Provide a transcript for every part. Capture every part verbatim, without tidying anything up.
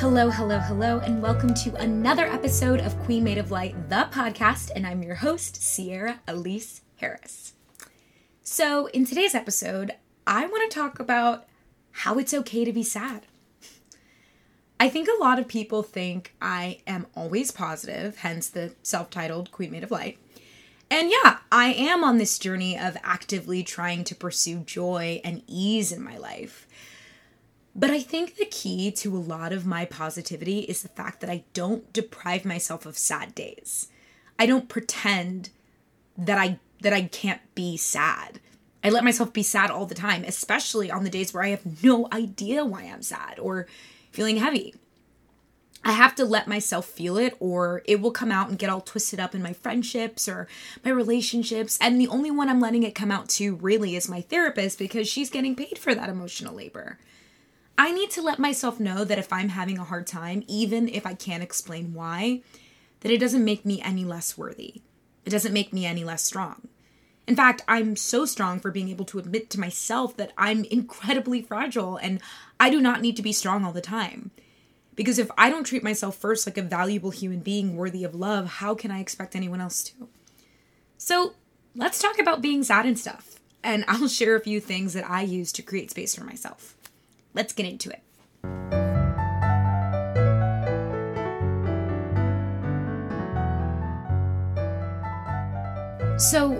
Hello, hello, hello, and welcome to another episode of Queen Made of Light, the podcast, and I'm your host, Sierra Elise Harris. So in today's episode, I want to talk about how it's okay to be sad. I think a lot of people think I am always positive, hence the self-titled Queen Made of Light. And yeah, I am on this journey of actively trying to pursue joy and ease in my life. But I think the key to a lot of my positivity is the fact that I don't deprive myself of sad days. I don't pretend that I that I can't be sad. I let myself be sad all the time, especially on the days where I have no idea why I'm sad or feeling heavy. I have to let myself feel it, or it will come out and get all twisted up in my friendships or my relationships. And the only one I'm letting it come out to really is my therapist, because she's getting paid for that emotional labor. I need to let myself know that if I'm having a hard time, even if I can't explain why, that it doesn't make me any less worthy. It doesn't make me any less strong. In fact, I'm so strong for being able to admit to myself that I'm incredibly fragile and I do not need to be strong all the time. Because if I don't treat myself first like a valuable human being worthy of love, how can I expect anyone else to? So let's talk about being sad and stuff. And I'll share a few things that I use to create space for myself. Let's get into it. So,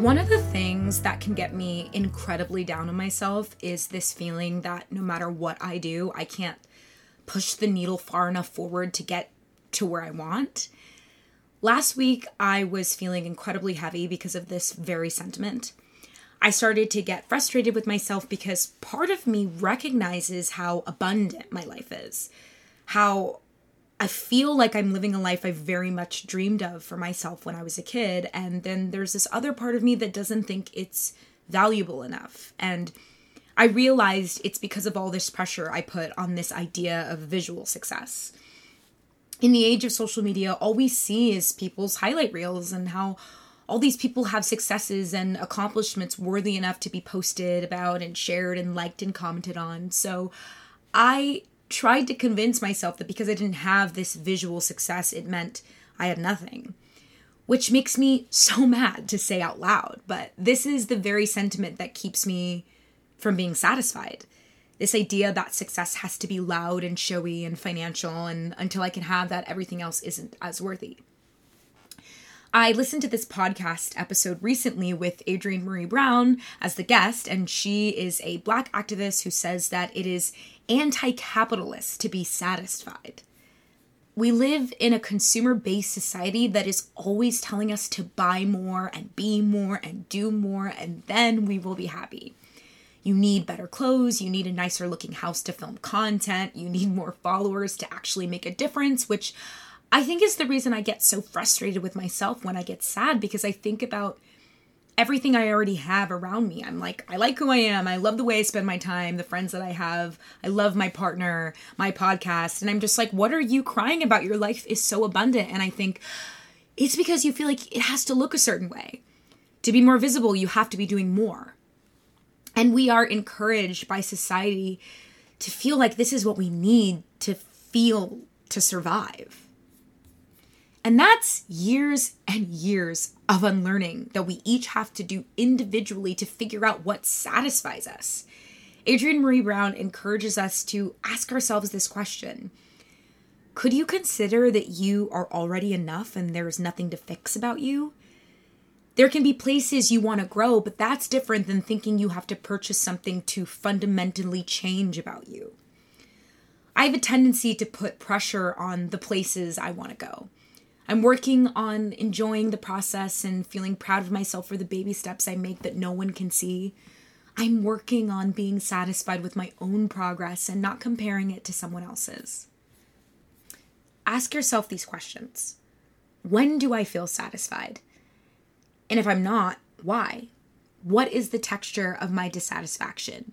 one of the things that can get me incredibly down on myself is this feeling that no matter what I do, I can't push the needle far enough forward to get to where I want. Last week, I was feeling incredibly heavy because of this very sentiment. I started to get frustrated with myself because part of me recognizes how abundant my life is, how I feel like I'm living a life I very much dreamed of for myself when I was a kid. And then there's this other part of me that doesn't think it's valuable enough. And I realized it's because of all this pressure I put on this idea of visual success. In the age of social media, all we see is people's highlight reels and how all these people have successes and accomplishments worthy enough to be posted about and shared and liked and commented on. So I tried to convince myself that because I didn't have this visual success, it meant I had nothing, which makes me so mad to say out loud. But this is the very sentiment that keeps me from being satisfied. This idea that success has to be loud and showy and financial, and until I can have that, everything else isn't as worthy. I listened to this podcast episode recently with Adrienne Marie Brown as the guest, and she is a Black activist who says that it is anti-capitalist to be satisfied. We live in a consumer-based society that is always telling us to buy more and be more and do more, and then we will be happy. You need better clothes, you need a nicer looking house to film content, you need more followers to actually make a difference, which I think is the reason I get so frustrated with myself when I get sad, because I think about everything I already have around me. I'm like, I like who I am. I love the way I spend my time, the friends that I have. I love my partner, my podcast. And I'm just like, what are you crying about? Your life is so abundant. And I think it's because you feel like it has to look a certain way. To be more visible, you have to be doing more. And we are encouraged by society to feel like this is what we need to feel to survive. And that's years and years of unlearning that we each have to do individually to figure out what satisfies us. Adrienne Marie Brown encourages us to ask ourselves this question. Could you consider that you are already enough and there is nothing to fix about you? There can be places you want to grow, but that's different than thinking you have to purchase something to fundamentally change about you. I have a tendency to put pressure on the places I want to go. I'm working on enjoying the process and feeling proud of myself for the baby steps I make that no one can see. I'm working on being satisfied with my own progress and not comparing it to someone else's. Ask yourself these questions. When do I feel satisfied? And if I'm not, why? What is the texture of my dissatisfaction?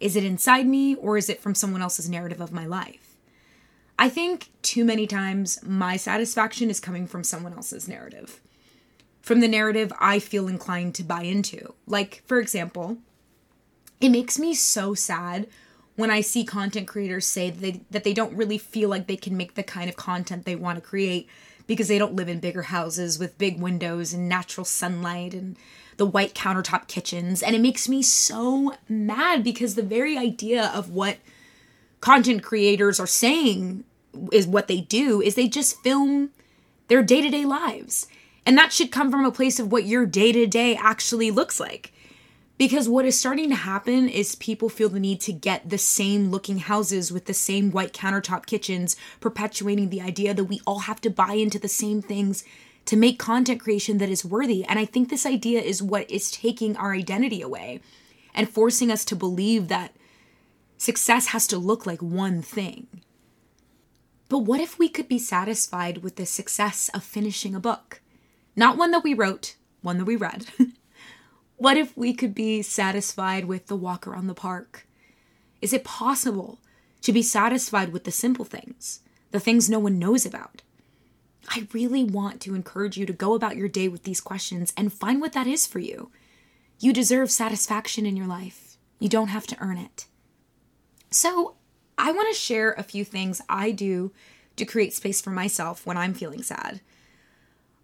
Is it inside me, or is it from someone else's narrative of my life? I think too many times my satisfaction is coming from someone else's narrative, from the narrative I feel inclined to buy into. Like, for example, it makes me so sad when I see content creators say that they, that they don't really feel like they can make the kind of content they want to create because they don't live in bigger houses with big windows and natural sunlight and the white countertop kitchens. And it makes me so mad because the very idea of what content creators are saying is what they do is they just film their day-to-day lives. And that should come from a place of what your day-to-day actually looks like. Because what is starting to happen is people feel the need to get the same looking houses with the same white countertop kitchens, perpetuating the idea that we all have to buy into the same things to make content creation that is worthy. And I think this idea is what is taking our identity away and forcing us to believe that success has to look like one thing. But what if we could be satisfied with the success of finishing a book? Not one that we wrote, one that we read. What if we could be satisfied with the walk around the park? Is it possible to be satisfied with the simple things, the things no one knows about? I really want to encourage you to go about your day with these questions and find what that is for you. You deserve satisfaction in your life. You don't have to earn it. So I want to share a few things I do to create space for myself when I'm feeling sad.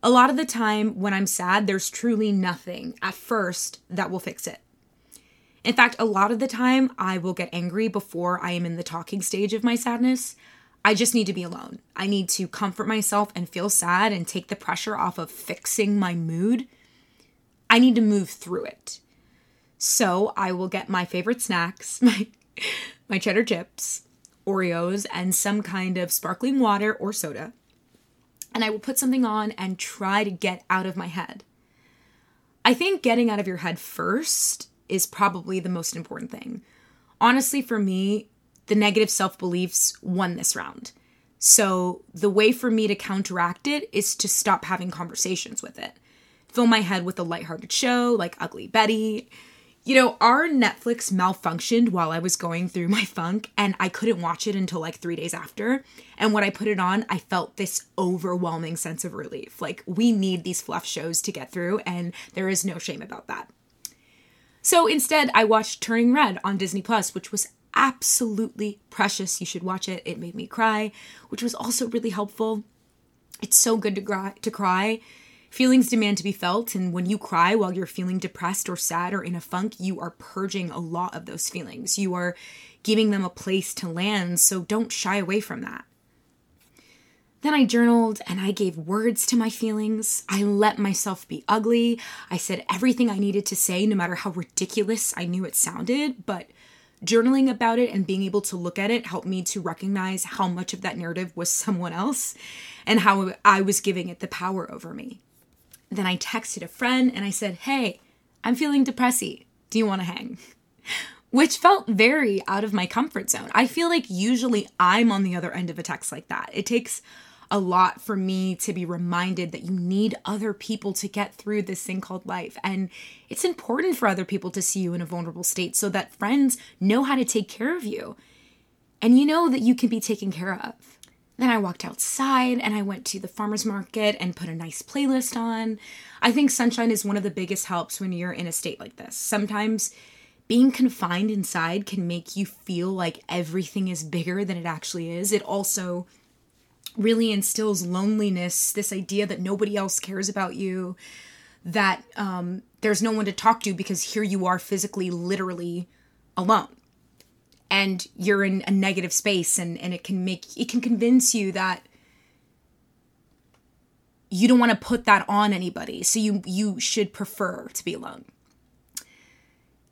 A lot of the time when I'm sad, there's truly nothing at first that will fix it. In fact, a lot of the time I will get angry before I am in the talking stage of my sadness. I just need to be alone. I need to comfort myself and feel sad and take the pressure off of fixing my mood. I need to move through it. So I will get my favorite snacks, my, my cheddar chips, Oreos, and some kind of sparkling water or soda. And I will put something on and try to get out of my head. I think getting out of your head first is probably the most important thing. Honestly, for me, the negative self-beliefs won this round. So the way for me to counteract it is to stop having conversations with it. Fill my head with a lighthearted show like Ugly Betty. You know, our Netflix malfunctioned while I was going through my funk, and I couldn't watch it until like three days after. And when I put it on, I felt this overwhelming sense of relief. Like, we need these fluff shows to get through, and there is no shame about that. So instead, I watched Turning Red on Disney Plus, which was absolutely precious. You should watch it. It made me cry, which was also really helpful. It's so good to cry. To cry. Feelings demand to be felt, and when you cry while you're feeling depressed or sad or in a funk, you are purging a lot of those feelings. You are giving them a place to land, so don't shy away from that. Then I journaled and I gave words to my feelings. I let myself be ugly. I said everything I needed to say, no matter how ridiculous I knew it sounded, but journaling about it and being able to look at it helped me to recognize how much of that narrative was someone else and how I was giving it the power over me. Then I texted a friend and I said, hey, I'm feeling depressy. Do you want to hang? Which felt very out of my comfort zone. I feel like usually I'm on the other end of a text like that. It takes a lot for me to be reminded that you need other people to get through this thing called life. And it's important for other people to see you in a vulnerable state so that friends know how to take care of you. And you know that you can be taken care of. Then I walked outside and I went to the farmer's market and put a nice playlist on. I think sunshine is one of the biggest helps when you're in a state like this. Sometimes being confined inside can make you feel like everything is bigger than it actually is. It also really instills loneliness, this idea that nobody else cares about you, that um, there's no one to talk to because here you are physically, literally alone. And you're in a negative space, and, and it can make, it can convince you that you don't want to put that on anybody. So you, you should prefer to be alone.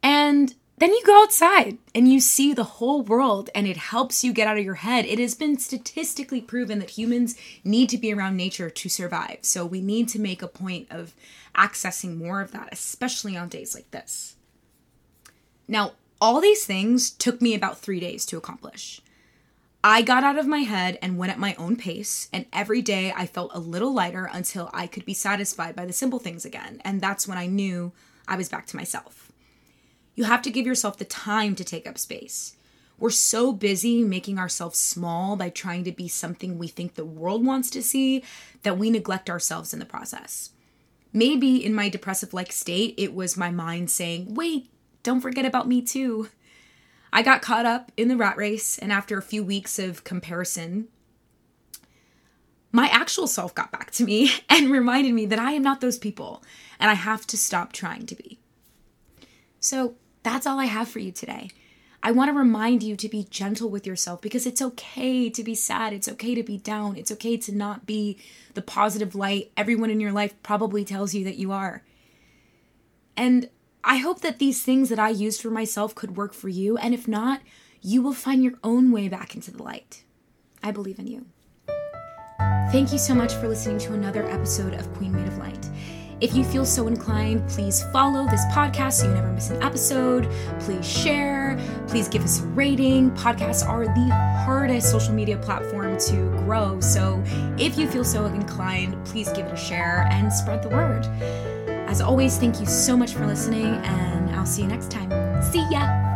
And then you go outside and you see the whole world, and it helps you get out of your head. It has been statistically proven that humans need to be around nature to survive. So we need to make a point of accessing more of that, especially on days like this. Now, all these things took me about three days to accomplish. I got out of my head and went at my own pace, and every day I felt a little lighter until I could be satisfied by the simple things again, and that's when I knew I was back to myself. You have to give yourself the time to take up space. We're so busy making ourselves small by trying to be something we think the world wants to see that we neglect ourselves in the process. Maybe in my depressive-like state, it was my mind saying, wait, don't forget about me too. I got caught up in the rat race, and after a few weeks of comparison, my actual self got back to me and reminded me that I am not those people, and I have to stop trying to be. So that's all I have for you today. I want to remind you to be gentle with yourself, because it's okay to be sad. It's okay to be down. It's okay to not be the positive light everyone in your life probably tells you that you are. And I hope that these things that I used for myself could work for you. And if not, you will find your own way back into the light. I believe in you. Thank you so much for listening to another episode of Queen Made of Light. If you feel so inclined, please follow this podcast so you never miss an episode. Please share. Please give us a rating. Podcasts are the hardest social media platform to grow. So if you feel so inclined, please give it a share and spread the word. As always, thank you so much for listening, and I'll see you next time. See ya!